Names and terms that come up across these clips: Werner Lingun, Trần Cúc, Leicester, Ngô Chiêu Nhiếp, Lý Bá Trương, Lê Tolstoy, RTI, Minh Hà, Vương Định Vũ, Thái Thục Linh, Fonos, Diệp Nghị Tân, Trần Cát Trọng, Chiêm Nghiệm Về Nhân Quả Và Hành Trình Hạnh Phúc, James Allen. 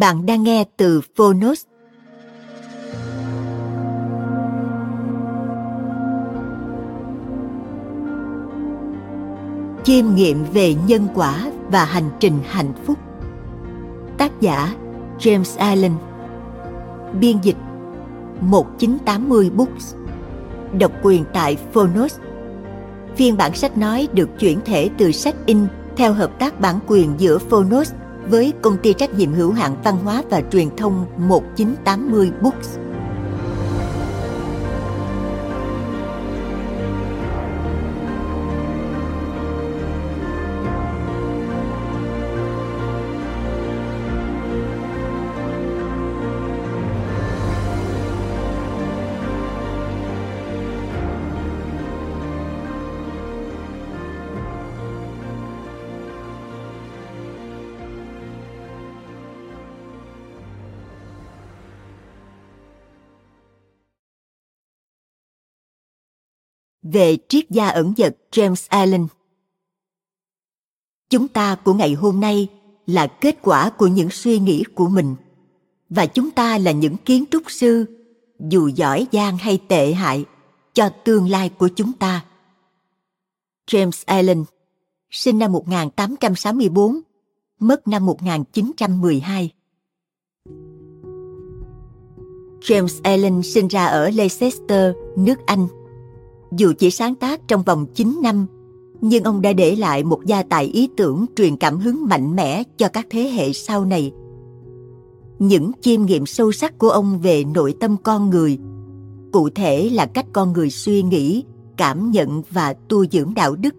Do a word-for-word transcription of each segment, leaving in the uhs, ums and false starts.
Bạn đang nghe từ Fonos. Chiêm nghiệm về nhân quả và hành trình hạnh phúc. Tác giả James Allen. Biên dịch một chín tám mươi Books. Độc quyền tại Fonos. Phiên bản sách nói được chuyển thể từ sách in theo hợp tác bản quyền giữa Fonos với công ty trách nhiệm hữu hạn văn hóa và truyền thông một chín tám mươi Books. Về triết gia ẩn dật James Allen. Chúng ta của ngày hôm nay là kết quả của những suy nghĩ của mình, và chúng ta là những kiến trúc sư, dù giỏi giang hay tệ hại, cho tương lai của chúng ta. James Allen, sinh năm một nghìn tám trăm sáu mươi bốn, mất năm một nghìn chín trăm mười hai. James Allen sinh ra ở Leicester, nước Anh. Dù chỉ sáng tác trong vòng chín năm, nhưng ông đã để lại một gia tài ý tưởng truyền cảm hứng mạnh mẽ cho các thế hệ sau này. Những chiêm nghiệm sâu sắc của ông về nội tâm con người, cụ thể là cách con người suy nghĩ, cảm nhận và tu dưỡng đạo đức,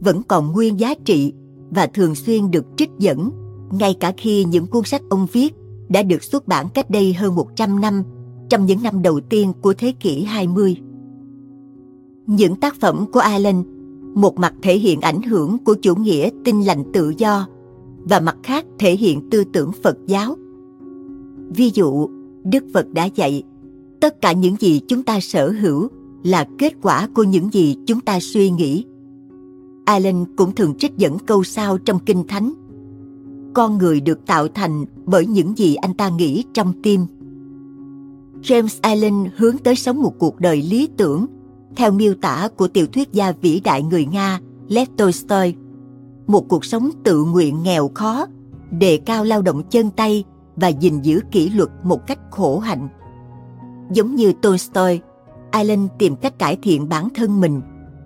vẫn còn nguyên giá trị và thường xuyên được trích dẫn, ngay cả khi những cuốn sách ông viết đã được xuất bản cách đây hơn một trăm năm, trong những năm đầu tiên của thế kỷ hai mươi. Những tác phẩm của Allen một mặt thể hiện ảnh hưởng của chủ nghĩa tinh lành tự do và mặt khác thể hiện tư tưởng Phật giáo. Ví dụ, Đức Phật đã dạy, tất cả những gì chúng ta sở hữu là kết quả của những gì chúng ta suy nghĩ. Allen cũng thường trích dẫn câu sau trong Kinh Thánh: con người được tạo thành bởi những gì anh ta nghĩ trong tim. James Allen hướng tới sống một cuộc đời lý tưởng theo miêu tả của tiểu thuyết gia vĩ đại người Nga Lê Tolstoy, một cuộc sống tự nguyện nghèo khó, đề cao lao động chân tay và gìn giữ kỷ luật một cách khổ hạnh. Giống như Tolstoy, Allen tìm cách cải thiện bản thân mình,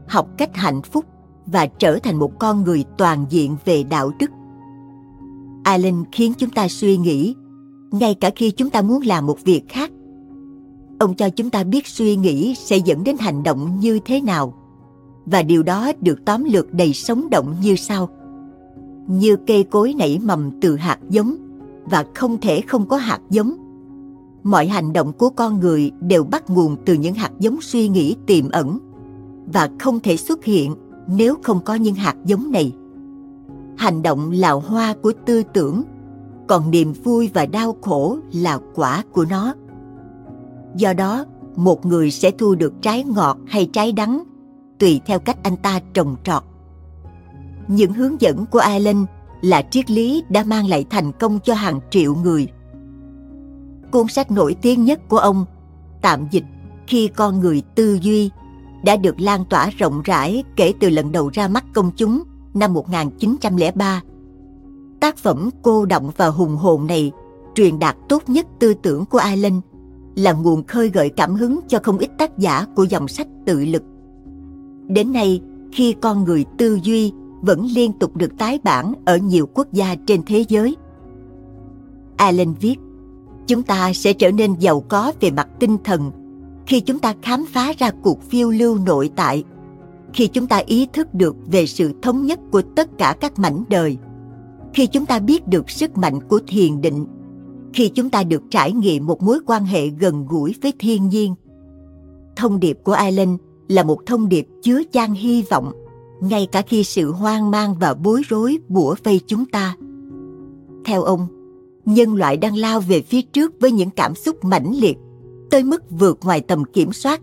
học cách hạnh phúc và trở thành một con người toàn diện về đạo đức. Allen khiến chúng ta suy nghĩ, ngay cả khi chúng ta muốn làm một việc khác. Ông cho chúng ta biết suy nghĩ sẽ dẫn đến hành động như thế nào, và điều đó được tóm lược đầy sống động như sau: như cây cối nảy mầm từ hạt giống, và không thể không có hạt giống. Mọi hành động của con người đều bắt nguồn từ những hạt giống suy nghĩ tiềm ẩn, và không thể xuất hiện nếu không có những hạt giống này. Hành động là hoa của tư tưởng, còn niềm vui và đau khổ là quả của nó. Do đó, một người sẽ thu được trái ngọt hay trái đắng, tùy theo cách anh ta trồng trọt. Những hướng dẫn của Allen là triết lý đã mang lại thành công cho hàng triệu người. Cuốn sách nổi tiếng nhất của ông tạm dịch khi con người tư duy đã được lan tỏa rộng rãi kể từ lần đầu ra mắt công chúng năm một nghìn chín trăm lẻ ba. Tác phẩm cô đọng và hùng hồn này truyền đạt tốt nhất tư tưởng của Allen, là nguồn khơi gợi cảm hứng cho không ít tác giả của dòng sách tự lực. Đến nay, khi con người tư duy vẫn liên tục được tái bản ở nhiều quốc gia trên thế giới. Allen viết, chúng ta sẽ trở nên giàu có về mặt tinh thần khi chúng ta khám phá ra cuộc phiêu lưu nội tại, khi chúng ta ý thức được về sự thống nhất của tất cả các mảnh đời, khi chúng ta biết được sức mạnh của thiền định, khi chúng ta được trải nghiệm một mối quan hệ gần gũi với thiên nhiên. Thông điệp của Allen là một thông điệp chứa chan hy vọng, ngay cả khi sự hoang mang và bối rối bủa vây chúng ta. Theo ông, nhân loại đang lao về phía trước với những cảm xúc mãnh liệt, tới mức vượt ngoài tầm kiểm soát.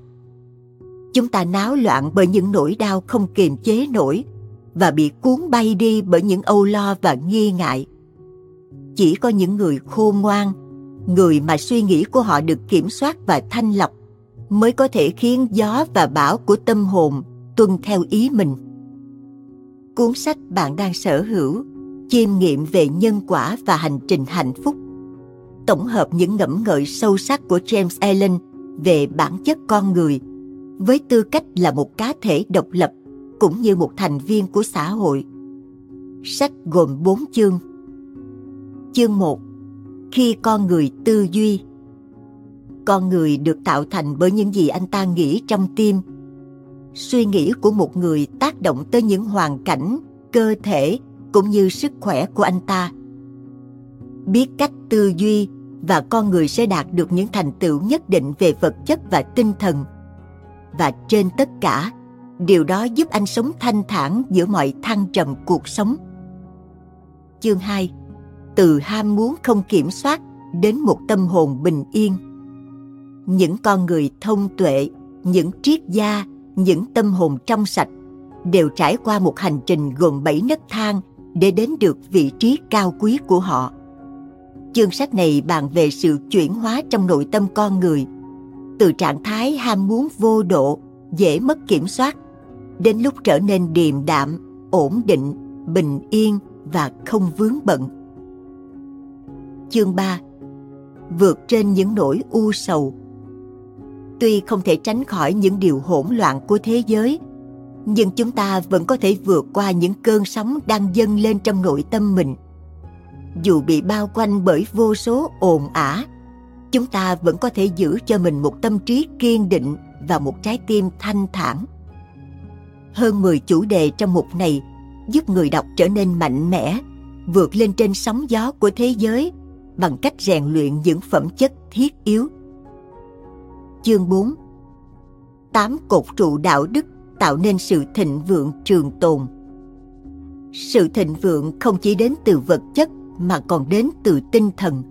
Chúng ta náo loạn bởi những nỗi đau không kiềm chế nổi và bị cuốn bay đi bởi những âu lo và nghi ngại. Chỉ có những người khôn ngoan, người mà suy nghĩ của họ được kiểm soát và thanh lọc, mới có thể khiến gió và bão của tâm hồn tuân theo ý mình. Cuốn sách bạn đang sở hữu, Chiêm nghiệm về nhân quả và hành trình hạnh phúc, tổng hợp những ngẫm ngợi sâu sắc của James Allen về bản chất con người, với tư cách là một cá thể độc lập cũng như một thành viên của xã hội. Sách gồm bốn chương. Chương một. Khi con người tư duy. Con người được tạo thành bởi những gì anh ta nghĩ trong tim. Suy nghĩ của một người tác động tới những hoàn cảnh, cơ thể cũng như sức khỏe của anh ta. Biết cách tư duy và con người sẽ đạt được những thành tựu nhất định về vật chất và tinh thần. Và trên tất cả, điều đó giúp anh sống thanh thản giữa mọi thăng trầm cuộc sống. Chương hai. Từ ham muốn không kiểm soát đến một tâm hồn bình yên. Những con người thông tuệ, những triết gia, những tâm hồn trong sạch đều trải qua một hành trình gồm bảy nấc thang để đến được vị trí cao quý của họ. Chương sách này bàn về sự chuyển hóa trong nội tâm con người, từ trạng thái ham muốn vô độ, dễ mất kiểm soát, đến lúc trở nên điềm đạm, ổn định, bình yên và không vướng bận. Chương ba. Vượt trên những nỗi u sầu. Tuy không thể tránh khỏi những điều hỗn loạn của thế giới, nhưng chúng ta vẫn có thể vượt qua những cơn sóng đang dâng lên trong nội tâm mình. Dù bị bao quanh bởi vô số ồn ả, chúng ta vẫn có thể giữ cho mình một tâm trí kiên định và một trái tim thanh thản. Hơn mười chủ đề trong mục này giúp người đọc trở nên mạnh mẽ, vượt lên trên sóng gió của thế giới bằng cách rèn luyện những phẩm chất thiết yếu. Chương bốn. Tám cột trụ đạo đức tạo nên sự thịnh vượng trường tồn. Sự thịnh vượng không chỉ đến từ vật chất mà còn đến từ tinh thần.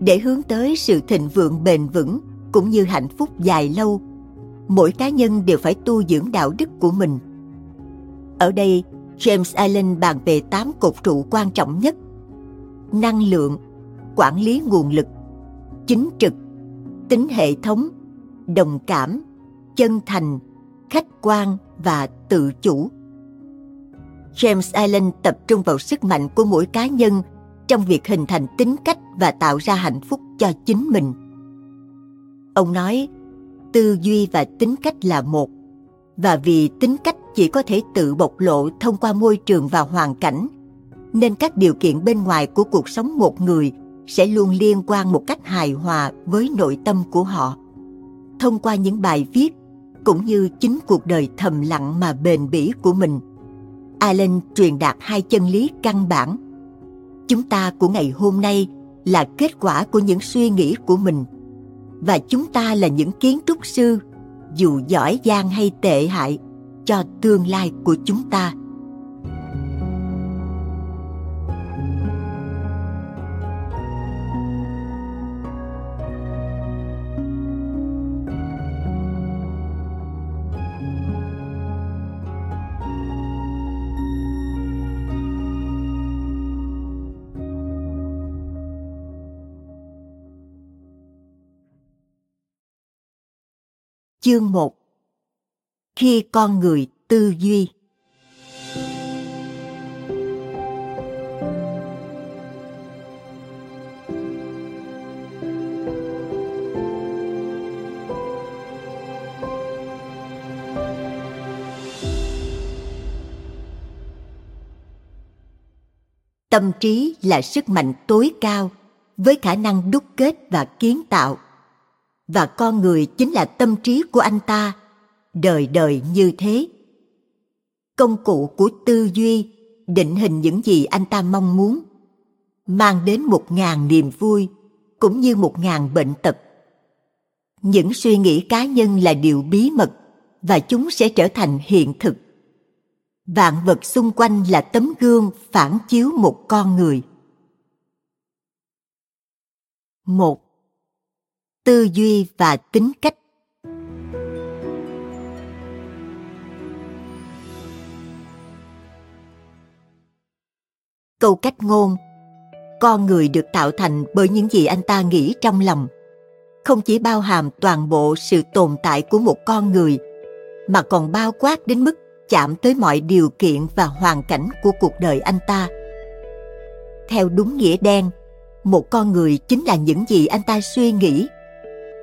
Để hướng tới sự thịnh vượng bền vững cũng như hạnh phúc dài lâu, mỗi cá nhân đều phải tu dưỡng đạo đức của mình. Ở đây, James Allen bàn về tám cột trụ quan trọng nhất: năng lượng, quản lý nguồn lực, chính trực, tính hệ thống, đồng cảm, chân thành, khách quan và tự chủ. James Allen tập trung vào sức mạnh của mỗi cá nhân trong việc hình thành tính cách và tạo ra hạnh phúc cho chính mình. Ông nói, tư duy và tính cách là một, và vì tính cách chỉ có thể tự bộc lộ thông qua môi trường và hoàn cảnh, nên các điều kiện bên ngoài của cuộc sống một người sẽ luôn liên quan một cách hài hòa với nội tâm của họ, thông qua những bài viết cũng như chính cuộc đời thầm lặng mà bền bỉ của mình. Allen truyền đạt hai chân lý căn bản: chúng ta của ngày hôm nay là kết quả của những suy nghĩ của mình, và chúng ta là những kiến trúc sư, dù giỏi giang hay tệ hại, cho tương lai của chúng ta. Chương một. Khi con người tư duy. Tâm trí là sức mạnh tối cao với khả năng đúc kết và kiến tạo. Và con người chính là tâm trí của anh ta, đời đời như thế. Công cụ của tư duy định hình những gì anh ta mong muốn, mang đến một ngàn niềm vui cũng như một ngàn bệnh tật. Những suy nghĩ cá nhân là điều bí mật và chúng sẽ trở thành hiện thực. Vạn vật xung quanh là tấm gương phản chiếu một con người. Một. Tư duy và tính cách. Câu cách ngôn: con người được tạo thành bởi những gì anh ta nghĩ trong lòng, không chỉ bao hàm toàn bộ sự tồn tại của một con người, mà còn bao quát đến mức chạm tới mọi điều kiện và hoàn cảnh của cuộc đời anh ta. Theo đúng nghĩa đen, một con người chính là những gì anh ta suy nghĩ.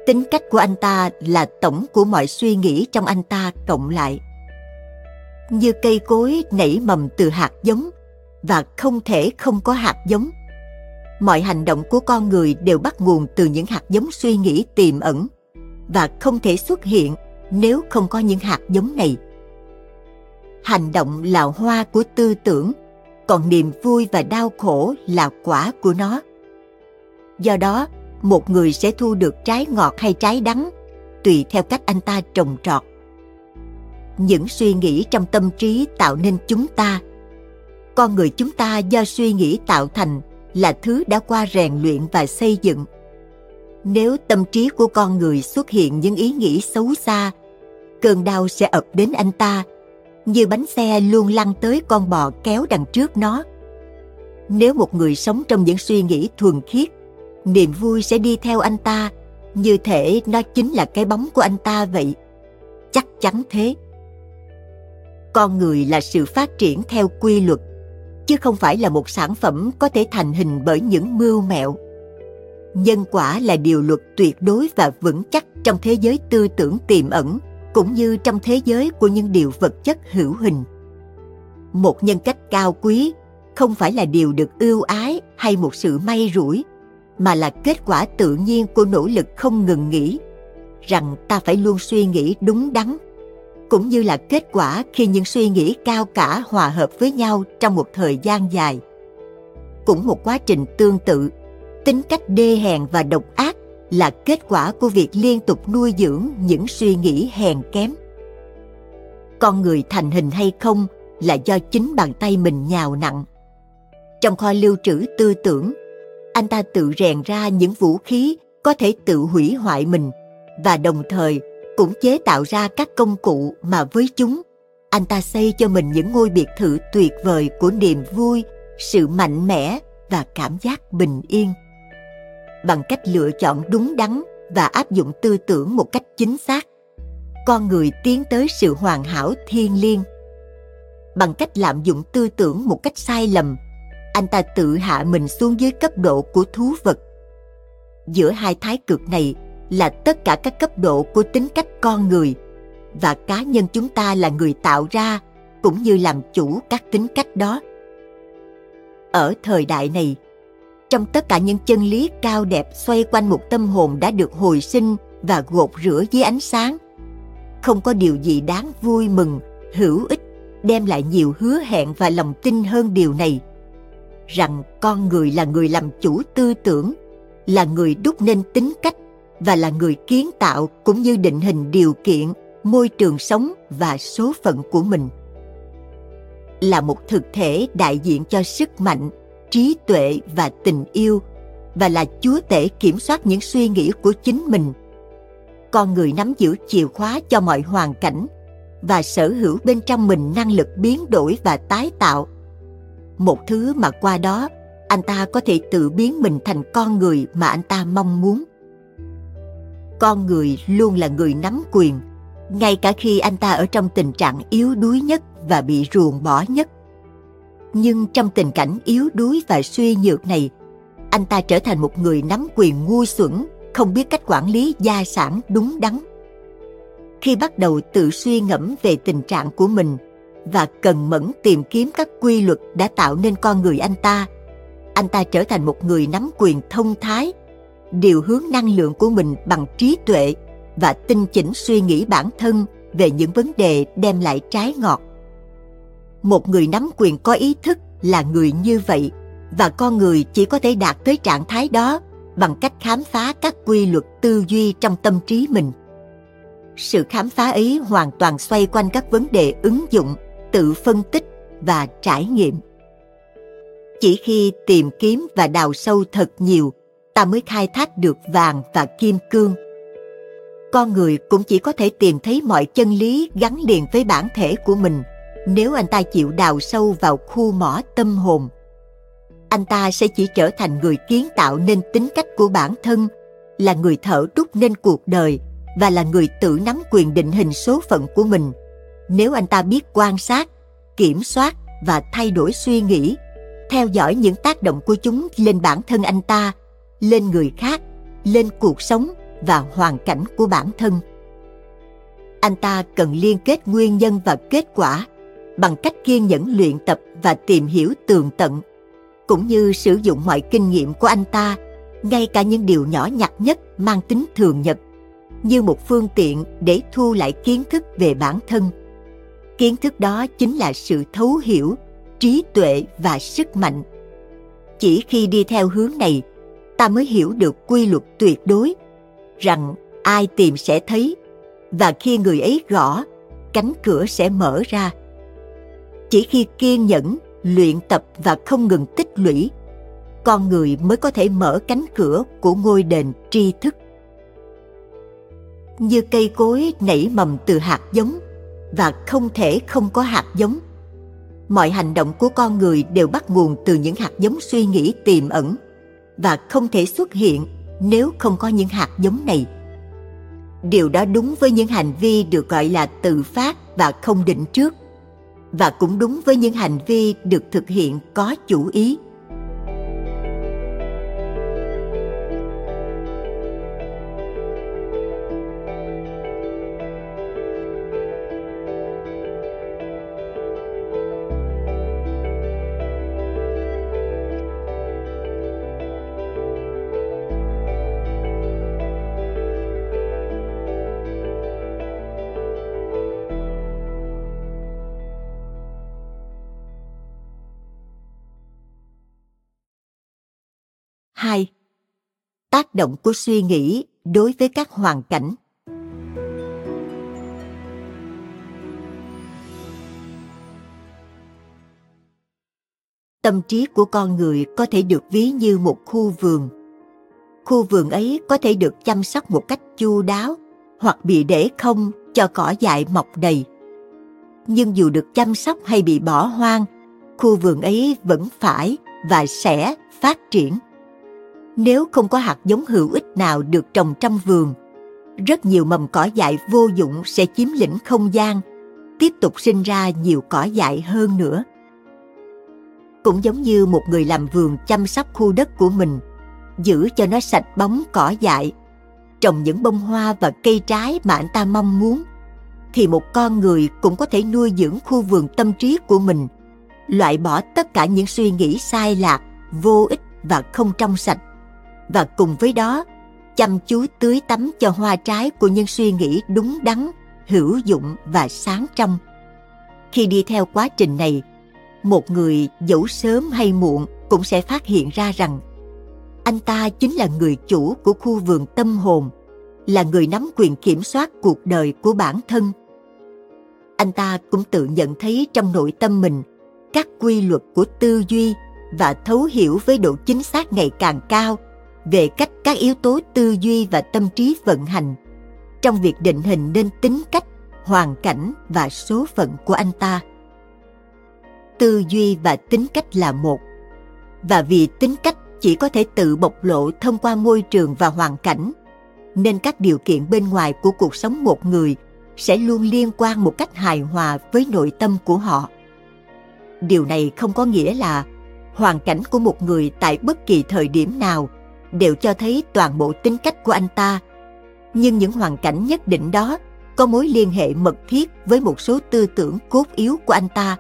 Tính cách của anh ta là tổng của mọi suy nghĩ trong anh ta cộng lại. Như cây cối nảy mầm từ hạt giống và không thể không có hạt giống, mọi hành động của con người đều bắt nguồn từ những hạt giống suy nghĩ tiềm ẩn và không thể xuất hiện nếu không có những hạt giống này. Hành động là hoa của tư tưởng, còn niềm vui và đau khổ là quả của nó. Do đó, một người sẽ thu được trái ngọt hay trái đắng, tùy theo cách anh ta trồng trọt. Những suy nghĩ trong tâm trí tạo nên chúng ta. Con người chúng ta do suy nghĩ tạo thành là thứ đã qua rèn luyện và xây dựng. Nếu tâm trí của con người xuất hiện những ý nghĩ xấu xa, cơn đau sẽ ập đến anh ta, như bánh xe luôn lăn tới con bò kéo đằng trước nó. Nếu một người sống trong những suy nghĩ thuần khiết, niềm vui sẽ đi theo anh ta, như thể nó chính là cái bóng của anh ta vậy. Chắc chắn thế. Con người là sự phát triển theo quy luật, chứ không phải là một sản phẩm có thể thành hình bởi những mưu mẹo. Nhân quả là điều luật tuyệt đối và vững chắc trong thế giới tư tưởng tiềm ẩn, cũng như trong thế giới của những điều vật chất hữu hình. Một nhân cách cao quý không phải là điều được ưu ái hay một sự may rủi, mà là kết quả tự nhiên của nỗ lực không ngừng nghỉ, rằng ta phải luôn suy nghĩ đúng đắn, cũng như là kết quả khi những suy nghĩ cao cả hòa hợp với nhau trong một thời gian dài. Cũng một quá trình tương tự, tính cách đê hèn và độc ác là kết quả của việc liên tục nuôi dưỡng những suy nghĩ hèn kém. Con người thành hình hay không là do chính bàn tay mình nhào nặn. Trong kho lưu trữ tư tưởng, anh ta tự rèn ra những vũ khí có thể tự hủy hoại mình, và đồng thời cũng chế tạo ra các công cụ mà với chúng, anh ta xây cho mình những ngôi biệt thự tuyệt vời của niềm vui, sự mạnh mẽ và cảm giác bình yên. Bằng cách lựa chọn đúng đắn và áp dụng tư tưởng một cách chính xác, con người tiến tới sự hoàn hảo thiêng liêng. Bằng cách lạm dụng tư tưởng một cách sai lầm, anh ta tự hạ mình xuống dưới cấp độ của thú vật. Giữa hai thái cực này là tất cả các cấp độ của tính cách con người, và cá nhân chúng ta là người tạo ra cũng như làm chủ các tính cách đó. Ở thời đại này, trong tất cả những chân lý cao đẹp xoay quanh một tâm hồn đã được hồi sinh và gột rửa dưới ánh sáng, không có điều gì đáng vui mừng, hữu ích, đem lại nhiều hứa hẹn và lòng tin hơn điều này, rằng con người là người làm chủ tư tưởng, là người đúc nên tính cách và là người kiến tạo cũng như định hình điều kiện, môi trường sống và số phận của mình. Là một thực thể đại diện cho sức mạnh, trí tuệ và tình yêu, và là chúa tể kiểm soát những suy nghĩ của chính mình. Con người nắm giữ chìa khóa cho mọi hoàn cảnh và sở hữu bên trong mình năng lực biến đổi và tái tạo, một thứ mà qua đó anh ta có thể tự biến mình thành con người mà anh ta mong muốn. Con người luôn là người nắm quyền, ngay cả khi anh ta ở trong tình trạng yếu đuối nhất và bị ruồng bỏ nhất. Nhưng trong tình cảnh yếu đuối và suy nhược này, anh ta trở thành một người nắm quyền ngu xuẩn, không biết cách quản lý gia sản đúng đắn. Khi bắt đầu tự suy ngẫm về tình trạng của mình và cần mẫn tìm kiếm các quy luật đã tạo nên con người anh ta, anh ta trở thành một người nắm quyền thông thái, điều hướng năng lượng của mình bằng trí tuệ và tinh chỉnh suy nghĩ bản thân về những vấn đề đem lại trái ngọt. Một người nắm quyền có ý thức là người như vậy, và con người chỉ có thể đạt tới trạng thái đó bằng cách khám phá các quy luật tư duy trong tâm trí mình. Sự khám phá ấy hoàn toàn xoay quanh các vấn đề ứng dụng, tự phân tích và trải nghiệm. Chỉ khi tìm kiếm và đào sâu thật nhiều, ta mới khai thác được vàng và kim cương. Con người cũng chỉ có thể tìm thấy mọi chân lý gắn liền với bản thể của mình nếu anh ta chịu đào sâu vào khu mỏ tâm hồn. Anh ta sẽ chỉ trở thành người kiến tạo nên tính cách của bản thân, là người thợ đúc nên cuộc đời và là người tự nắm quyền định hình số phận của mình, nếu anh ta biết quan sát, kiểm soát và thay đổi suy nghĩ, theo dõi những tác động của chúng lên bản thân anh ta, lên người khác, lên cuộc sống và hoàn cảnh của bản thân. Anh ta cần liên kết nguyên nhân và kết quả bằng cách kiên nhẫn luyện tập và tìm hiểu tường tận, cũng như sử dụng mọi kinh nghiệm của anh ta, ngay cả những điều nhỏ nhặt nhất mang tính thường nhật, như một phương tiện để thu lại kiến thức về bản thân. Kiến thức đó chính là sự thấu hiểu, trí tuệ và sức mạnh. Chỉ khi đi theo hướng này, ta mới hiểu được quy luật tuyệt đối, rằng ai tìm sẽ thấy, và khi người ấy gõ, cánh cửa sẽ mở ra. Chỉ khi kiên nhẫn, luyện tập và không ngừng tích lũy, con người mới có thể mở cánh cửa của ngôi đền tri thức. Như cây cối nảy mầm từ hạt giống, và không thể không có hạt giống. Mọi hành động của con người đều bắt nguồn từ những hạt giống suy nghĩ tiềm ẩn, và không thể xuất hiện nếu không có những hạt giống này. Điều đó đúng với những hành vi được gọi là tự phát và không định trước, và cũng đúng với những hành vi được thực hiện có chủ ý. hai. Tác động của suy nghĩ đối với các hoàn cảnh. Tâm trí của con người có thể được ví như một khu vườn. Khu vườn ấy có thể được chăm sóc một cách chu đáo hoặc bị để không cho cỏ dại mọc đầy. Nhưng dù được chăm sóc hay bị bỏ hoang, khu vườn ấy vẫn phải và sẽ phát triển. Nếu không có hạt giống hữu ích nào được trồng trong vườn, rất nhiều mầm cỏ dại vô dụng sẽ chiếm lĩnh không gian, tiếp tục sinh ra nhiều cỏ dại hơn nữa. Cũng giống như một người làm vườn chăm sóc khu đất của mình, giữ cho nó sạch bóng cỏ dại, trồng những bông hoa và cây trái mà anh ta mong muốn, thì một con người cũng có thể nuôi dưỡng khu vườn tâm trí của mình, loại bỏ tất cả những suy nghĩ sai lạc, vô ích và không trong sạch, và cùng với đó chăm chú tưới tắm cho hoa trái của những suy nghĩ đúng đắn, hữu dụng và sáng trong. Khi đi theo quá trình này, một người dẫu sớm hay muộn cũng sẽ phát hiện ra rằng anh ta chính là người chủ của khu vườn tâm hồn, là người nắm quyền kiểm soát cuộc đời của bản thân. Anh ta cũng tự nhận thấy trong nội tâm mình các quy luật của tư duy và thấu hiểu với độ chính xác ngày càng cao về cách các yếu tố tư duy và tâm trí vận hành trong việc định hình nên tính cách, hoàn cảnh và số phận của anh ta. Tư duy và tính cách là một, và vì tính cách chỉ có thể tự bộc lộ thông qua môi trường và hoàn cảnh, nên các điều kiện bên ngoài của cuộc sống một người sẽ luôn liên quan một cách hài hòa với nội tâm của họ. Điều này không có nghĩa là hoàn cảnh của một người tại bất kỳ thời điểm nào đều cho thấy toàn bộ tính cách của anh ta, nhưng những hoàn cảnh nhất định đó có mối liên hệ mật thiết với một số tư tưởng cốt yếu của anh ta.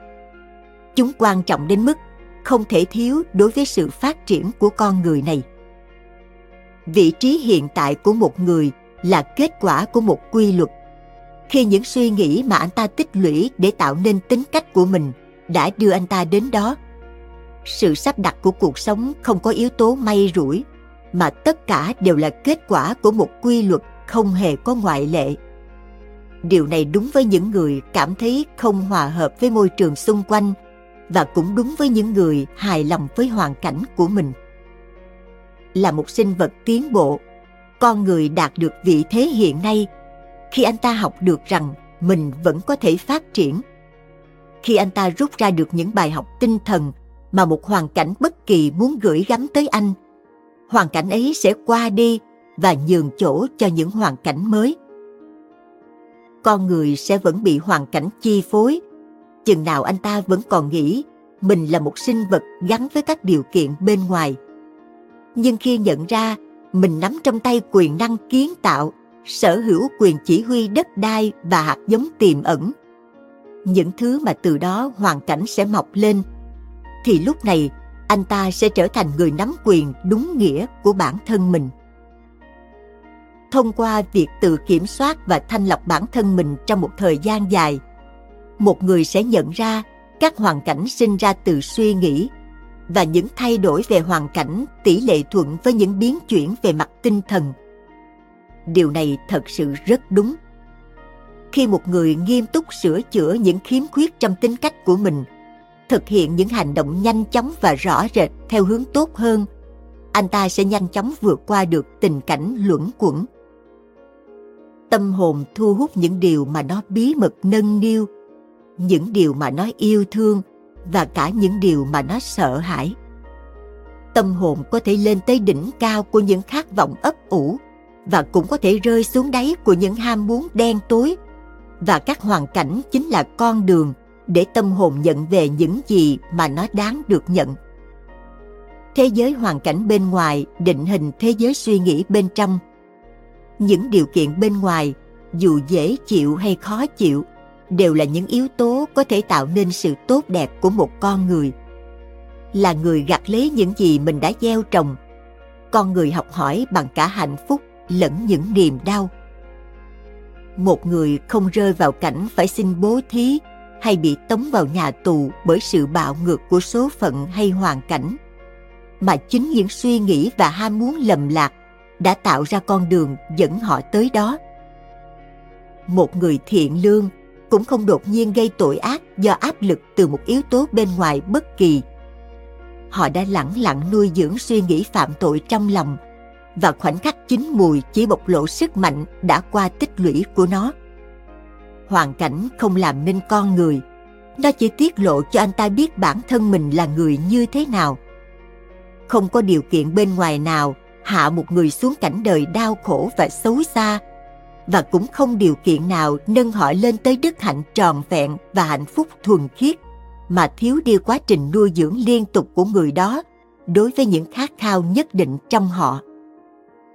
Chúng quan trọng đến mức không thể thiếu đối với sự phát triển của con người này. Vị trí hiện tại của một người là kết quả của một quy luật. Khi những suy nghĩ mà anh ta tích lũy để tạo nên tính cách của mình đã đưa anh ta đến đó, sự sắp đặt của cuộc sống không có yếu tố may rủi, mà tất cả đều là kết quả của một quy luật không hề có ngoại lệ. Điều này đúng với những người cảm thấy không hòa hợp với môi trường xung quanh, và cũng đúng với những người hài lòng với hoàn cảnh của mình. Là một sinh vật tiến bộ, con người đạt được vị thế hiện nay khi anh ta học được rằng mình vẫn có thể phát triển, khi anh ta rút ra được những bài học tinh thần mà một hoàn cảnh bất kỳ muốn gửi gắm tới anh. Hoàn cảnh ấy sẽ qua đi và nhường chỗ cho những hoàn cảnh mới. Con người sẽ vẫn bị hoàn cảnh chi phối, chừng nào anh ta vẫn còn nghĩ mình là một sinh vật gắn với các điều kiện bên ngoài. Nhưng khi nhận ra mình nắm trong tay quyền năng kiến tạo, sở hữu quyền chỉ huy đất đai và hạt giống tiềm ẩn, những thứ mà từ đó hoàn cảnh sẽ mọc lên, thì lúc này anh ta sẽ trở thành người nắm quyền đúng nghĩa của bản thân mình. Thông qua việc tự kiểm soát và thanh lọc bản thân mình trong một thời gian dài, một người sẽ nhận ra các hoàn cảnh sinh ra từ suy nghĩ, và những thay đổi về hoàn cảnh tỷ lệ thuận với những biến chuyển về mặt tinh thần. Điều này thật sự rất đúng. Khi một người nghiêm túc sửa chữa những khiếm khuyết trong tính cách của mình, thực hiện những hành động nhanh chóng và rõ rệt theo hướng tốt hơn, anh ta sẽ nhanh chóng vượt qua được tình cảnh luẩn quẩn. Tâm hồn thu hút những điều mà nó bí mật nâng niu, những điều mà nó yêu thương và cả những điều mà nó sợ hãi. Tâm hồn có thể lên tới đỉnh cao của những khát vọng ấp ủ và cũng có thể rơi xuống đáy của những ham muốn đen tối, và các hoàn cảnh chính là con đường để tâm hồn nhận về những gì mà nó đáng được nhận. Thế giới hoàn cảnh bên ngoài định hình thế giới suy nghĩ bên trong. Những điều kiện bên ngoài, dù dễ chịu hay khó chịu, đều là những yếu tố có thể tạo nên sự tốt đẹp của một con người. Là người gặt lấy những gì mình đã gieo trồng, con người học hỏi bằng cả hạnh phúc lẫn những niềm đau. Một người không rơi vào cảnh phải xin bố thí hay bị tống vào nhà tù bởi sự bạo ngược của số phận hay hoàn cảnh, mà chính những suy nghĩ và ham muốn lầm lạc đã tạo ra con đường dẫn họ tới đó. Một người thiện lương cũng không đột nhiên gây tội ác do áp lực từ một yếu tố bên ngoài bất kỳ. Họ đã lẳng lặng nuôi dưỡng suy nghĩ phạm tội trong lòng, và khoảnh khắc chín mùi chỉ bộc lộ sức mạnh đã qua tích lũy của nó. Hoàn cảnh không làm nên con người, nó chỉ tiết lộ cho anh ta biết bản thân mình là người như thế nào. Không có điều kiện bên ngoài nào hạ một người xuống cảnh đời đau khổ và xấu xa, và cũng không điều kiện nào nâng họ lên tới đức hạnh tròn vẹn và hạnh phúc thuần khiết, mà thiếu đi quá trình nuôi dưỡng liên tục của người đó đối với những khát khao nhất định trong họ.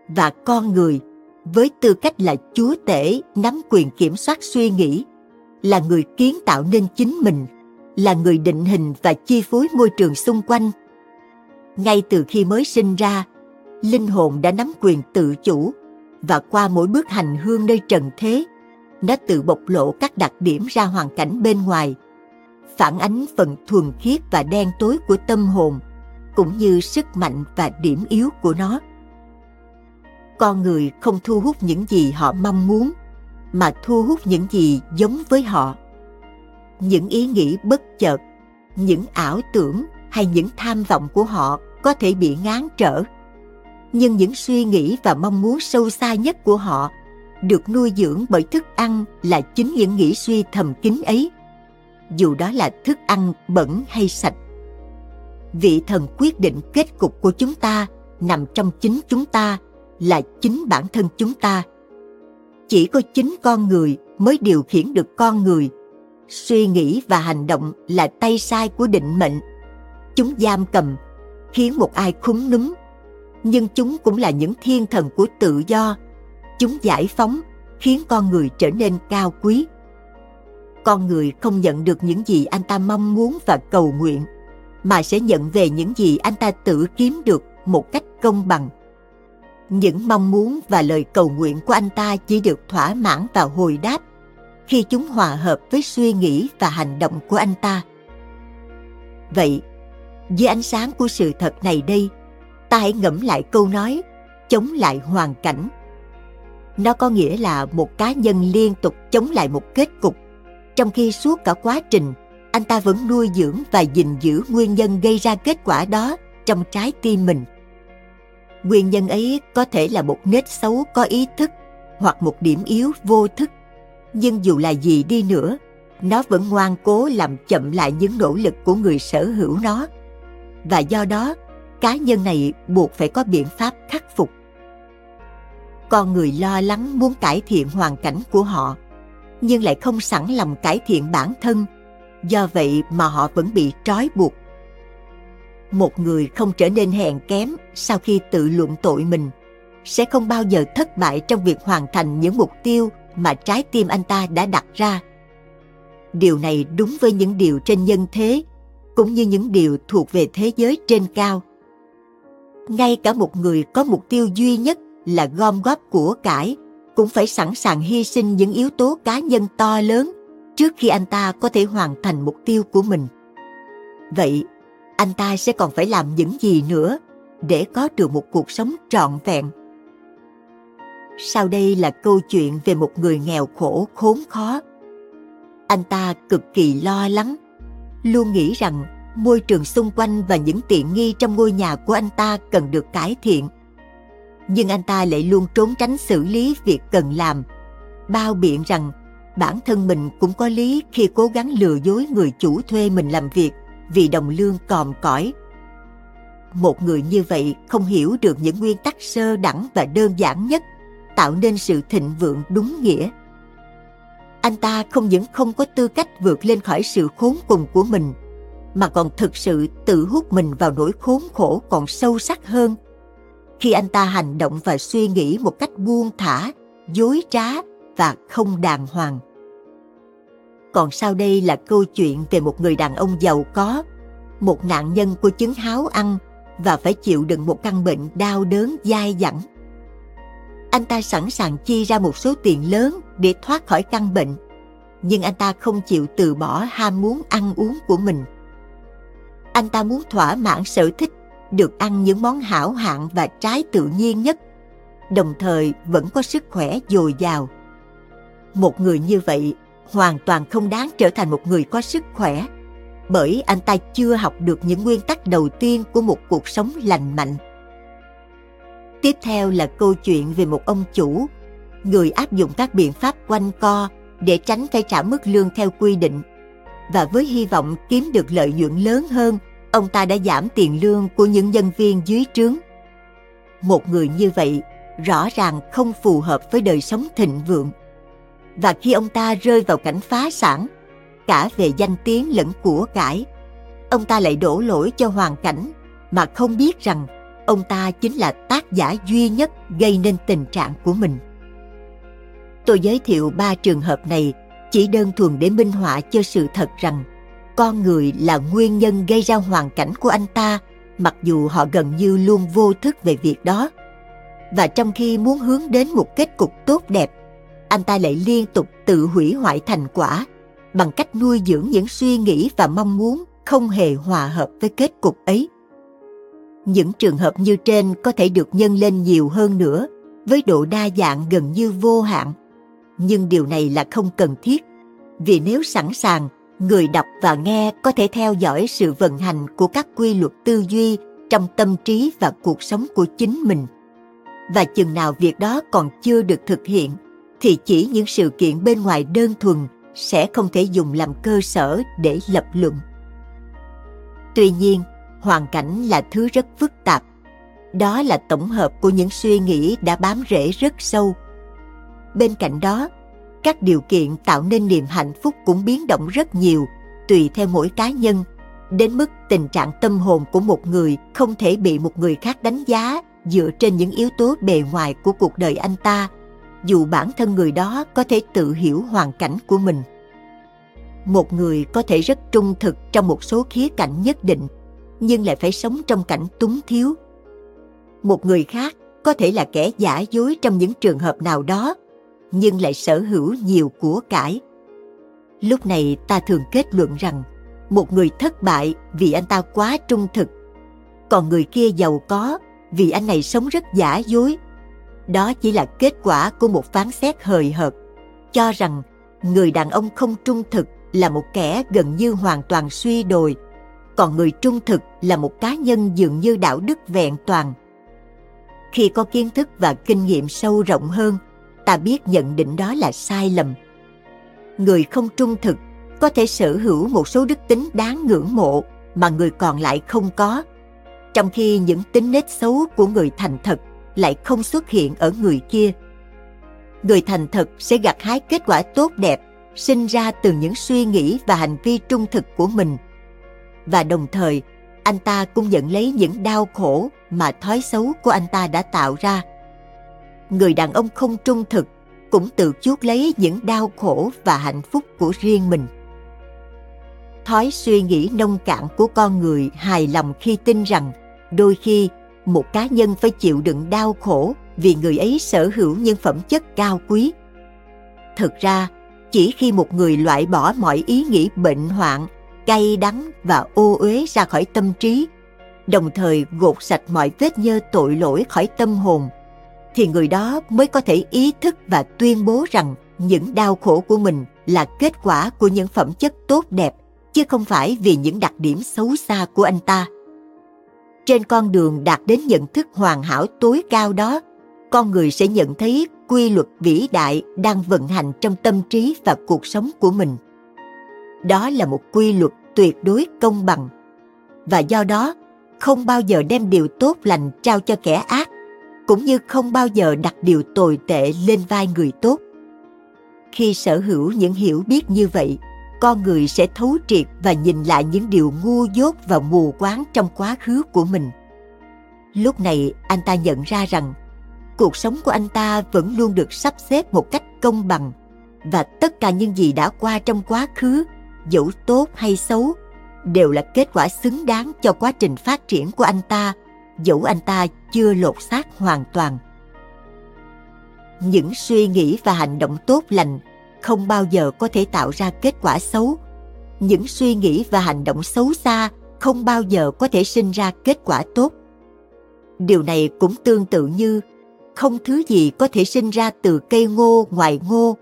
Và con người, với tư cách là chúa tể nắm quyền kiểm soát suy nghĩ, là người kiến tạo nên chính mình, là người định hình và chi phối môi trường xung quanh. Ngay từ khi mới sinh ra, linh hồn đã nắm quyền tự chủ, và qua mỗi bước hành hương nơi trần thế, nó tự bộc lộ các đặc điểm ra hoàn cảnh bên ngoài, phản ánh phần thuần khiết và đen tối của tâm hồn, cũng như sức mạnh và điểm yếu của nó. Con người không thu hút những gì họ mong muốn, mà thu hút những gì giống với họ. Những ý nghĩ bất chợt, những ảo tưởng hay những tham vọng của họ có thể bị ngáng trở, nhưng những suy nghĩ và mong muốn sâu xa nhất của họ được nuôi dưỡng bởi thức ăn là chính những nghĩ suy thầm kín ấy, dù đó là thức ăn bẩn hay sạch. Vị thần quyết định kết cục của chúng ta nằm trong chính chúng ta, là chính bản thân chúng ta. Chỉ có chính con người mới điều khiển được con người. Suy nghĩ và hành động là tay sai của định mệnh. Chúng giam cầm, khiến một ai khúm núm. Nhưng chúng cũng là những thiên thần của tự do. Chúng giải phóng, khiến con người trở nên cao quý. Con người không nhận được những gì anh ta mong muốn và cầu nguyện, mà sẽ nhận về những gì anh ta tự kiếm được một cách công bằng. Những mong muốn và lời cầu nguyện của anh ta chỉ được thỏa mãn và hồi đáp khi chúng hòa hợp với suy nghĩ và hành động của anh ta. Vậy, dưới ánh sáng của sự thật này đây, ta hãy ngẫm lại câu nói chống lại hoàn cảnh. Nó có nghĩa là một cá nhân liên tục chống lại một kết cục, trong khi suốt cả quá trình, anh ta vẫn nuôi dưỡng và gìn giữ nguyên nhân gây ra kết quả đó trong trái tim mình. Nguyên nhân ấy có thể là một nết xấu có ý thức hoặc một điểm yếu vô thức, nhưng dù là gì đi nữa, nó vẫn ngoan cố làm chậm lại những nỗ lực của người sở hữu nó. Và do đó, cá nhân này buộc phải có biện pháp khắc phục. Con người lo lắng muốn cải thiện hoàn cảnh của họ, nhưng lại không sẵn lòng cải thiện bản thân, do vậy mà họ vẫn bị trói buộc. Một người không trở nên hèn kém sau khi tự luận tội mình, sẽ không bao giờ thất bại trong việc hoàn thành những mục tiêu mà trái tim anh ta đã đặt ra. Điều này đúng với những điều trên nhân thế, cũng như những điều thuộc về thế giới trên cao. Ngay cả một người có mục tiêu duy nhất là gom góp của cải, cũng phải sẵn sàng hy sinh những yếu tố cá nhân to lớn trước khi anh ta có thể hoàn thành mục tiêu của mình. Vậy, anh ta sẽ còn phải làm những gì nữa để có được một cuộc sống trọn vẹn? Sau đây là câu chuyện về một người nghèo khổ khốn khó. Anh ta cực kỳ lo lắng, luôn nghĩ rằng môi trường xung quanh và những tiện nghi trong ngôi nhà của anh ta cần được cải thiện. Nhưng anh ta lại luôn trốn tránh xử lý việc cần làm, bao biện rằng bản thân mình cũng có lý khi cố gắng lừa dối người chủ thuê mình làm việc vì đồng lương còm cõi. Một người như vậy không hiểu được những nguyên tắc sơ đẳng và đơn giản nhất tạo nên sự thịnh vượng đúng nghĩa. Anh ta không những không có tư cách vượt lên khỏi sự khốn cùng của mình, mà còn thực sự tự hút mình vào nỗi khốn khổ còn sâu sắc hơn, khi anh ta hành động và suy nghĩ một cách buông thả, dối trá và không đàng hoàng. Còn sau đây là câu chuyện về một người đàn ông giàu có, một nạn nhân của chứng háu ăn và phải chịu đựng một căn bệnh đau đớn dai dẳng. Anh ta sẵn sàng chi ra một số tiền lớn để thoát khỏi căn bệnh, nhưng anh ta không chịu từ bỏ ham muốn ăn uống của mình. Anh ta muốn thỏa mãn sở thích được ăn những món hảo hạng và trái tự nhiên nhất, đồng thời vẫn có sức khỏe dồi dào. Một người như vậy hoàn toàn không đáng trở thành một người có sức khỏe, bởi anh ta chưa học được những nguyên tắc đầu tiên của một cuộc sống lành mạnh. Tiếp theo là câu chuyện về một ông chủ, người áp dụng các biện pháp quanh co để tránh phải trả mức lương theo quy định, và với hy vọng kiếm được lợi nhuận lớn hơn, ông ta đã giảm tiền lương của những nhân viên dưới trướng. Một người như vậy rõ ràng không phù hợp với đời sống thịnh vượng. Và khi ông ta rơi vào cảnh phá sản, cả về danh tiếng lẫn của cải, ông ta lại đổ lỗi cho hoàn cảnh mà không biết rằng ông ta chính là tác giả duy nhất gây nên tình trạng của mình. Tôi giới thiệu ba trường hợp này chỉ đơn thuần để minh họa cho sự thật rằng con người là nguyên nhân gây ra hoàn cảnh của anh ta, mặc dù họ gần như luôn vô thức về việc đó. Và trong khi muốn hướng đến một kết cục tốt đẹp, anh ta lại liên tục tự hủy hoại thành quả bằng cách nuôi dưỡng những suy nghĩ và mong muốn không hề hòa hợp với kết cục ấy. Những trường hợp như trên có thể được nhân lên nhiều hơn nữa, với độ đa dạng gần như vô hạn. Nhưng điều này là không cần thiết, vì nếu sẵn sàng, người đọc và nghe có thể theo dõi sự vận hành của các quy luật tư duy trong tâm trí và cuộc sống của chính mình. Và chừng nào việc đó còn chưa được thực hiện, thì chỉ những sự kiện bên ngoài đơn thuần sẽ không thể dùng làm cơ sở để lập luận. Tuy nhiên, hoàn cảnh là thứ rất phức tạp. Đó là tổng hợp của những suy nghĩ đã bám rễ rất sâu. Bên cạnh đó, Các điều kiện tạo nên niềm hạnh phúc cũng biến động rất nhiều, tùy theo mỗi cá nhân, đến mức tình trạng tâm hồn của một người không thể bị một người khác đánh giá dựa trên những yếu tố bề ngoài của cuộc đời anh ta, dù bản thân người đó có thể tự hiểu hoàn cảnh của mình. Một người có thể rất trung thực trong một số khía cạnh nhất định, nhưng lại phải sống trong cảnh túng thiếu. Một người khác có thể là kẻ giả dối trong những trường hợp nào đó, nhưng lại sở hữu nhiều của cải. Lúc này ta thường kết luận rằng một người thất bại vì anh ta quá trung thực, còn người kia giàu có vì anh này sống rất giả dối. Đó chỉ là kết quả của một phán xét hời hợt, cho rằng người đàn ông không trung thực là một kẻ gần như hoàn toàn suy đồi, còn người trung thực là một cá nhân dường như đạo đức vẹn toàn. Khi có kiến thức và kinh nghiệm sâu rộng hơn, ta biết nhận định đó là sai lầm. Người không trung thực có thể sở hữu một số đức tính đáng ngưỡng mộ mà người còn lại không có, trong khi những tính nết xấu của người thành thật lại không xuất hiện ở người kia. Người thành thật sẽ gặt hái kết quả tốt đẹp sinh ra từ những suy nghĩ và hành vi trung thực của mình, và đồng thời anh ta cũng nhận lấy những đau khổ mà thói xấu của anh ta đã tạo ra. Người đàn ông không trung thực cũng tự chuốc lấy những đau khổ và hạnh phúc của riêng mình. Thói suy nghĩ nông cạn của con người hài lòng khi tin rằng đôi khi một cá nhân phải chịu đựng đau khổ vì người ấy sở hữu những phẩm chất cao quý. Thực ra, chỉ khi một người loại bỏ mọi ý nghĩ bệnh hoạn, cay đắng và ô uế ra khỏi tâm trí, đồng thời gột sạch mọi vết nhơ tội lỗi khỏi tâm hồn, thì người đó mới có thể ý thức và tuyên bố rằng những đau khổ của mình là kết quả của những phẩm chất tốt đẹp, chứ không phải vì những đặc điểm xấu xa của anh ta. Trên con đường đạt đến nhận thức hoàn hảo tối cao đó, con người sẽ nhận thấy quy luật vĩ đại đang vận hành trong tâm trí và cuộc sống của mình. Đó là một quy luật tuyệt đối công bằng, và do đó không bao giờ đem điều tốt lành trao cho kẻ ác, cũng như không bao giờ đặt điều tồi tệ lên vai người tốt. Khi sở hữu những hiểu biết như vậy, con người sẽ thấu triệt và nhìn lại những điều ngu dốt và mù quáng trong quá khứ của mình. Lúc này anh ta nhận ra rằng cuộc sống của anh ta vẫn luôn được sắp xếp một cách công bằng, và tất cả những gì đã qua trong quá khứ, dẫu tốt hay xấu, đều là kết quả xứng đáng cho quá trình phát triển của anh ta, dẫu anh ta chưa lột xác hoàn toàn. Những suy nghĩ và hành động tốt lành không bao giờ có thể tạo ra kết quả xấu. Những suy nghĩ và hành động xấu xa không bao giờ có thể sinh ra kết quả tốt. Điều này cũng tương tự như không thứ gì có thể sinh ra từ cây ngô ngoài ngô,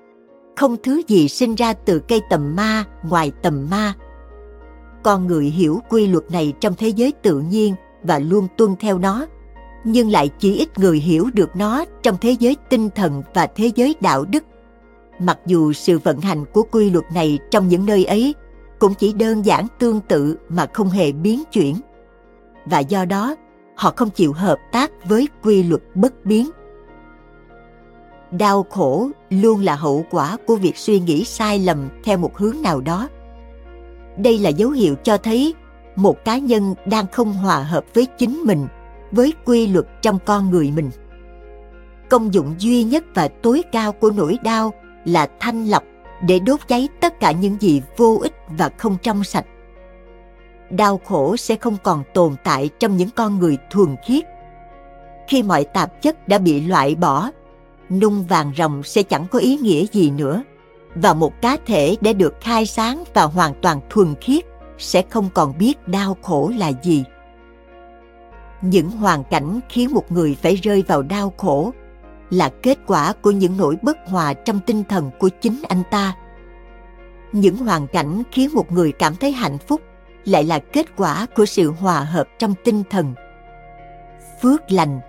không thứ gì sinh ra từ cây tầm ma ngoài tầm ma. Con người hiểu quy luật này trong thế giới tự nhiên và luôn tuân theo nó, nhưng lại chỉ ít người hiểu được nó trong thế giới tinh thần và thế giới đạo đức. Mặc dù sự vận hành của quy luật này trong những nơi ấy cũng chỉ đơn giản tương tự mà không hề biến chuyển, và do đó họ không chịu hợp tác với quy luật bất biến. Đau khổ luôn là hậu quả của việc suy nghĩ sai lầm theo một hướng nào đó. Đây là dấu hiệu cho thấy một cá nhân đang không hòa hợp với chính mình, với quy luật trong con người mình. Công dụng duy nhất và tối cao của nỗi đau là thanh lọc để đốt cháy tất cả những gì vô ích và không trong sạch. Đau khổ sẽ không còn tồn tại trong những con người thuần khiết. Khi mọi tạp chất đã bị loại bỏ, nung vàng ròng sẽ chẳng có ý nghĩa gì nữa, và một cá thể để được khai sáng và hoàn toàn thuần khiết sẽ không còn biết đau khổ là gì. Những hoàn cảnh khiến một người phải rơi vào đau khổ là kết quả của những nỗi bất hòa trong tinh thần của chính anh ta. Những hoàn cảnh khiến một người cảm thấy hạnh phúc lại là kết quả của sự hòa hợp trong tinh thần. Phước lành,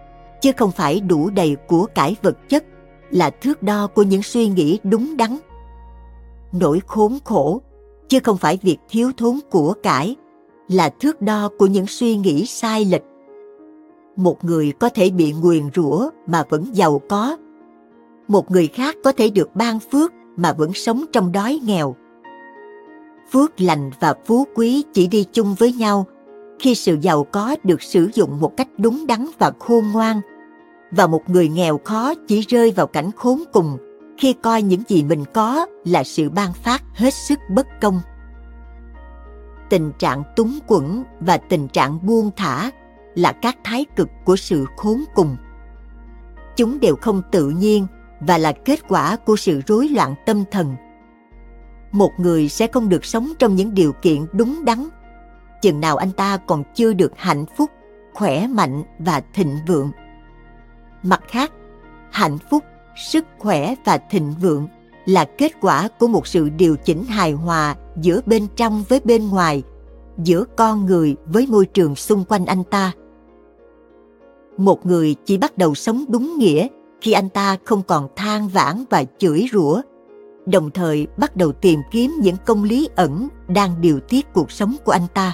chứ không phải đủ đầy của cải vật chất, là thước đo của những suy nghĩ đúng đắn. Nỗi khốn khổ, chứ không phải việc thiếu thốn của cải, là thước đo của những suy nghĩ sai lệch. Một người có thể bị nguyền rủa mà vẫn giàu có. Một người khác có thể được ban phước mà vẫn sống trong đói nghèo. Phước lành và phú quý chỉ đi chung với nhau khi sự giàu có được sử dụng một cách đúng đắn và khôn ngoan, và một người nghèo khó chỉ rơi vào cảnh khốn cùng khi coi những gì mình có là sự ban phát hết sức bất công. Tình trạng túng quẫn và tình trạng buông thả là các thái cực của sự khốn cùng. Chúng đều không tự nhiên và là kết quả của sự rối loạn tâm thần. Một người sẽ không được sống trong những điều kiện đúng đắn chừng nào anh ta còn chưa được hạnh phúc, khỏe mạnh và thịnh vượng. Mặt khác, hạnh phúc, sức khỏe và thịnh vượng là kết quả của một sự điều chỉnh hài hòa giữa bên trong với bên ngoài, giữa con người với môi trường xung quanh anh ta. Một người chỉ bắt đầu sống đúng nghĩa khi anh ta không còn than vãn và chửi rủa, đồng thời bắt đầu tìm kiếm những công lý ẩn đang điều tiết cuộc sống của anh ta.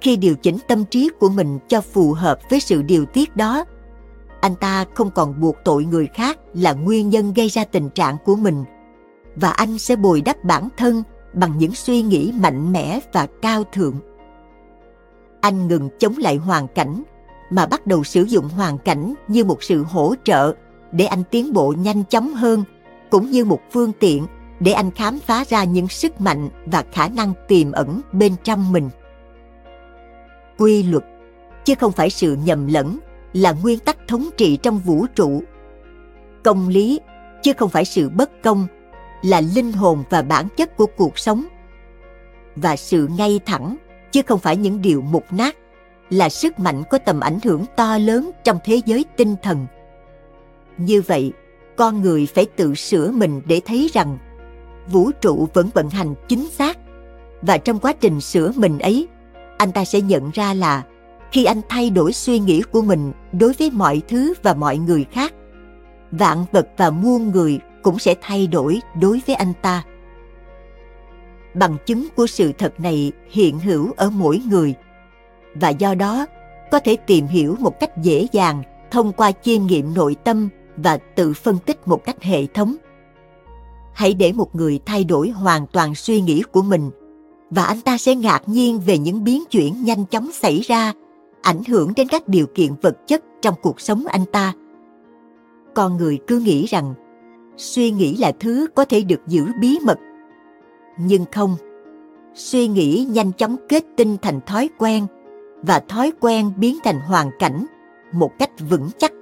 Khi điều chỉnh tâm trí của mình cho phù hợp với sự điều tiết đó, anh ta không còn buộc tội người khác là nguyên nhân gây ra tình trạng của mình, và anh sẽ bồi đắp bản thân bằng những suy nghĩ mạnh mẽ và cao thượng. Anh ngừng chống lại hoàn cảnh, mà bắt đầu sử dụng hoàn cảnh như một sự hỗ trợ để anh tiến bộ nhanh chóng hơn, cũng như một phương tiện để anh khám phá ra những sức mạnh và khả năng tiềm ẩn bên trong mình. Quy luật, chứ không phải sự nhầm lẫn, là nguyên tắc thống trị trong vũ trụ. Công lý, chứ không phải sự bất công, là linh hồn và bản chất của cuộc sống. Và sự ngay thẳng, chứ không phải những điều mục nát, là sức mạnh có tầm ảnh hưởng to lớn trong thế giới tinh thần. Như vậy, con người phải tự sửa mình để thấy rằng vũ trụ vẫn vận hành chính xác, và trong quá trình sửa mình ấy, anh ta sẽ nhận ra là khi anh thay đổi suy nghĩ của mình đối với mọi thứ và mọi người khác, vạn vật và muôn người cũng sẽ thay đổi đối với anh ta. Bằng chứng của sự thật này hiện hữu ở mỗi người, và do đó có thể tìm hiểu một cách dễ dàng thông qua chiêm nghiệm nội tâm và tự phân tích một cách hệ thống. Hãy để một người thay đổi hoàn toàn suy nghĩ của mình, và anh ta sẽ ngạc nhiên về những biến chuyển nhanh chóng xảy ra, ảnh hưởng đến các điều kiện vật chất trong cuộc sống anh ta. Con người cứ nghĩ rằng suy nghĩ là thứ có thể được giữ bí mật. Nhưng không, suy nghĩ nhanh chóng kết tinh thành thói quen, và thói quen biến thành hoàn cảnh một cách vững chắc.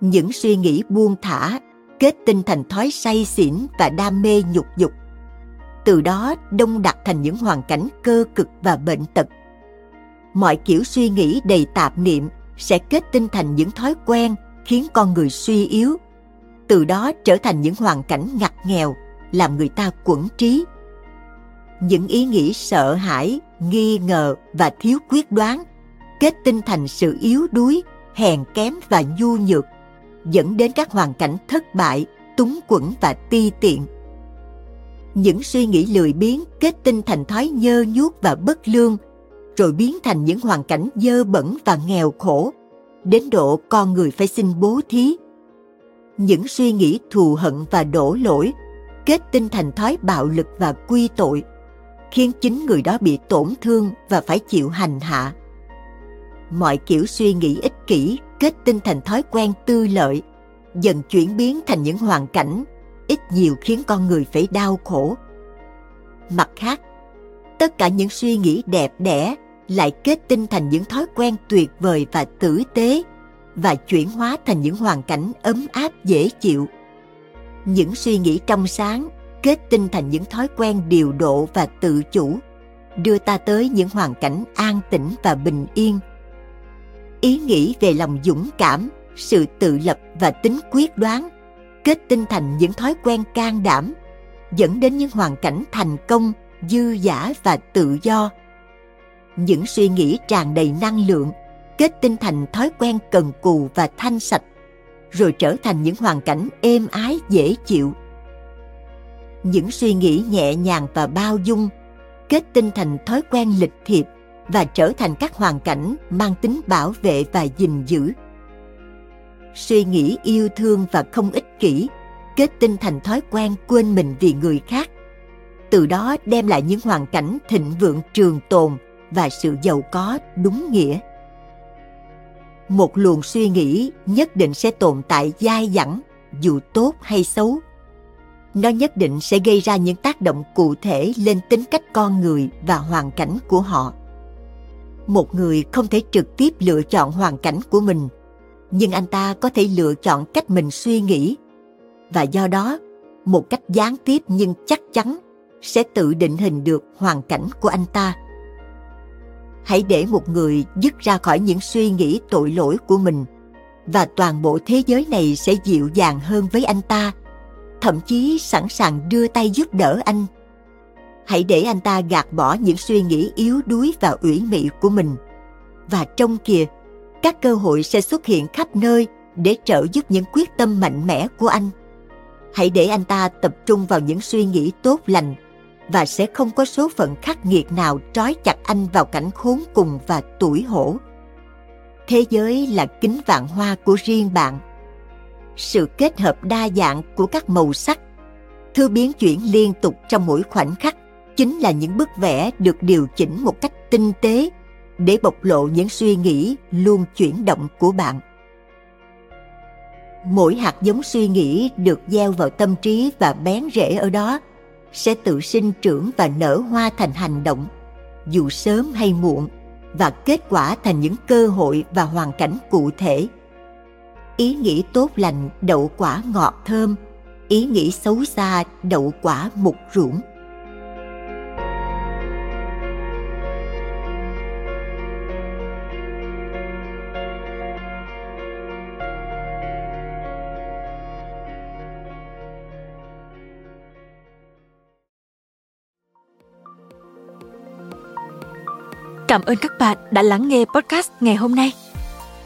Những suy nghĩ buông thả kết tinh thành thói say xỉn và đam mê nhục dục, từ đó đông đặc thành những hoàn cảnh cơ cực và bệnh tật. Mọi kiểu suy nghĩ đầy tạp niệm sẽ kết tinh thành những thói quen khiến con người suy yếu, từ đó trở thành những hoàn cảnh ngặt nghèo làm người ta quẫn trí. Những ý nghĩ sợ hãi, nghi ngờ và thiếu quyết đoán kết tinh thành sự yếu đuối, hèn kém và nhu nhược, dẫn đến các hoàn cảnh thất bại, túng quẫn và ti tiện. Những suy nghĩ lười biếng kết tinh thành thói nhơ nhuốc và bất lương, rồi biến thành những hoàn cảnh dơ bẩn và nghèo khổ, đến độ con người phải xin bố thí. Những suy nghĩ thù hận và đổ lỗi kết tinh thành thói bạo lực và quy tội, khiến chính người đó bị tổn thương và phải chịu hành hạ. Mọi kiểu suy nghĩ ích kỷ kết tinh thành thói quen tư lợi, dần chuyển biến thành những hoàn cảnh ít nhiều khiến con người phải đau khổ. Mặt khác, tất cả những suy nghĩ đẹp đẽ lại kết tinh thành những thói quen tuyệt vời và tử tế, và chuyển hóa thành những hoàn cảnh ấm áp dễ chịu. Những suy nghĩ trong sáng kết tinh thành những thói quen điều độ và tự chủ, đưa ta tới những hoàn cảnh an tĩnh và bình yên. Ý nghĩ về lòng dũng cảm, sự tự lập và tính quyết đoán kết tinh thành những thói quen can đảm, dẫn đến những hoàn cảnh thành công, dư dả và tự do. Những suy nghĩ tràn đầy năng lượng kết tinh thành thói quen cần cù và thanh sạch, rồi trở thành những hoàn cảnh êm ái dễ chịu. Những suy nghĩ nhẹ nhàng và bao dung kết tinh thành thói quen lịch thiệp và trở thành các hoàn cảnh mang tính bảo vệ và gìn giữ. Suy nghĩ yêu thương và không ích kỷ kết tinh thành thói quen quên mình vì người khác, từ đó đem lại những hoàn cảnh thịnh vượng trường tồn và sự giàu có đúng nghĩa. Một luồng suy nghĩ nhất định sẽ tồn tại dai dẳng, dù tốt hay xấu. Nó nhất định sẽ gây ra những tác động cụ thể lên tính cách con người và hoàn cảnh của họ. Một người không thể trực tiếp lựa chọn hoàn cảnh của mình, nhưng anh ta có thể lựa chọn cách mình suy nghĩ, và do đó, một cách gián tiếp nhưng chắc chắn sẽ tự định hình được hoàn cảnh của anh ta. Hãy để một người dứt ra khỏi những suy nghĩ tội lỗi của mình, và toàn bộ thế giới này sẽ dịu dàng hơn với anh ta, thậm chí sẵn sàng đưa tay giúp đỡ anh. Hãy để anh ta gạt bỏ những suy nghĩ yếu đuối và ủy mị của mình. Và trong kìa, các cơ hội sẽ xuất hiện khắp nơi để trợ giúp những quyết tâm mạnh mẽ của anh. Hãy để anh ta tập trung vào những suy nghĩ tốt lành, và sẽ không có số phận khắc nghiệt nào trói chặt anh vào cảnh khốn cùng và tủi hổ. Thế giới là kính vạn hoa của riêng bạn. Sự kết hợp đa dạng của các màu sắc, thứ biến chuyển liên tục trong mỗi khoảnh khắc chính là những bức vẽ được điều chỉnh một cách tinh tế để bộc lộ những suy nghĩ luôn chuyển động của bạn. Mỗi hạt giống suy nghĩ được gieo vào tâm trí và bén rễ ở đó sẽ tự sinh trưởng và nở hoa thành hành động, dù sớm hay muộn, và kết quả thành những cơ hội và hoàn cảnh cụ thể. Ý nghĩ tốt lành đậu quả ngọt thơm, ý nghĩ xấu xa đậu quả mục ruỗng. Cảm ơn các bạn đã lắng nghe podcast ngày hôm nay.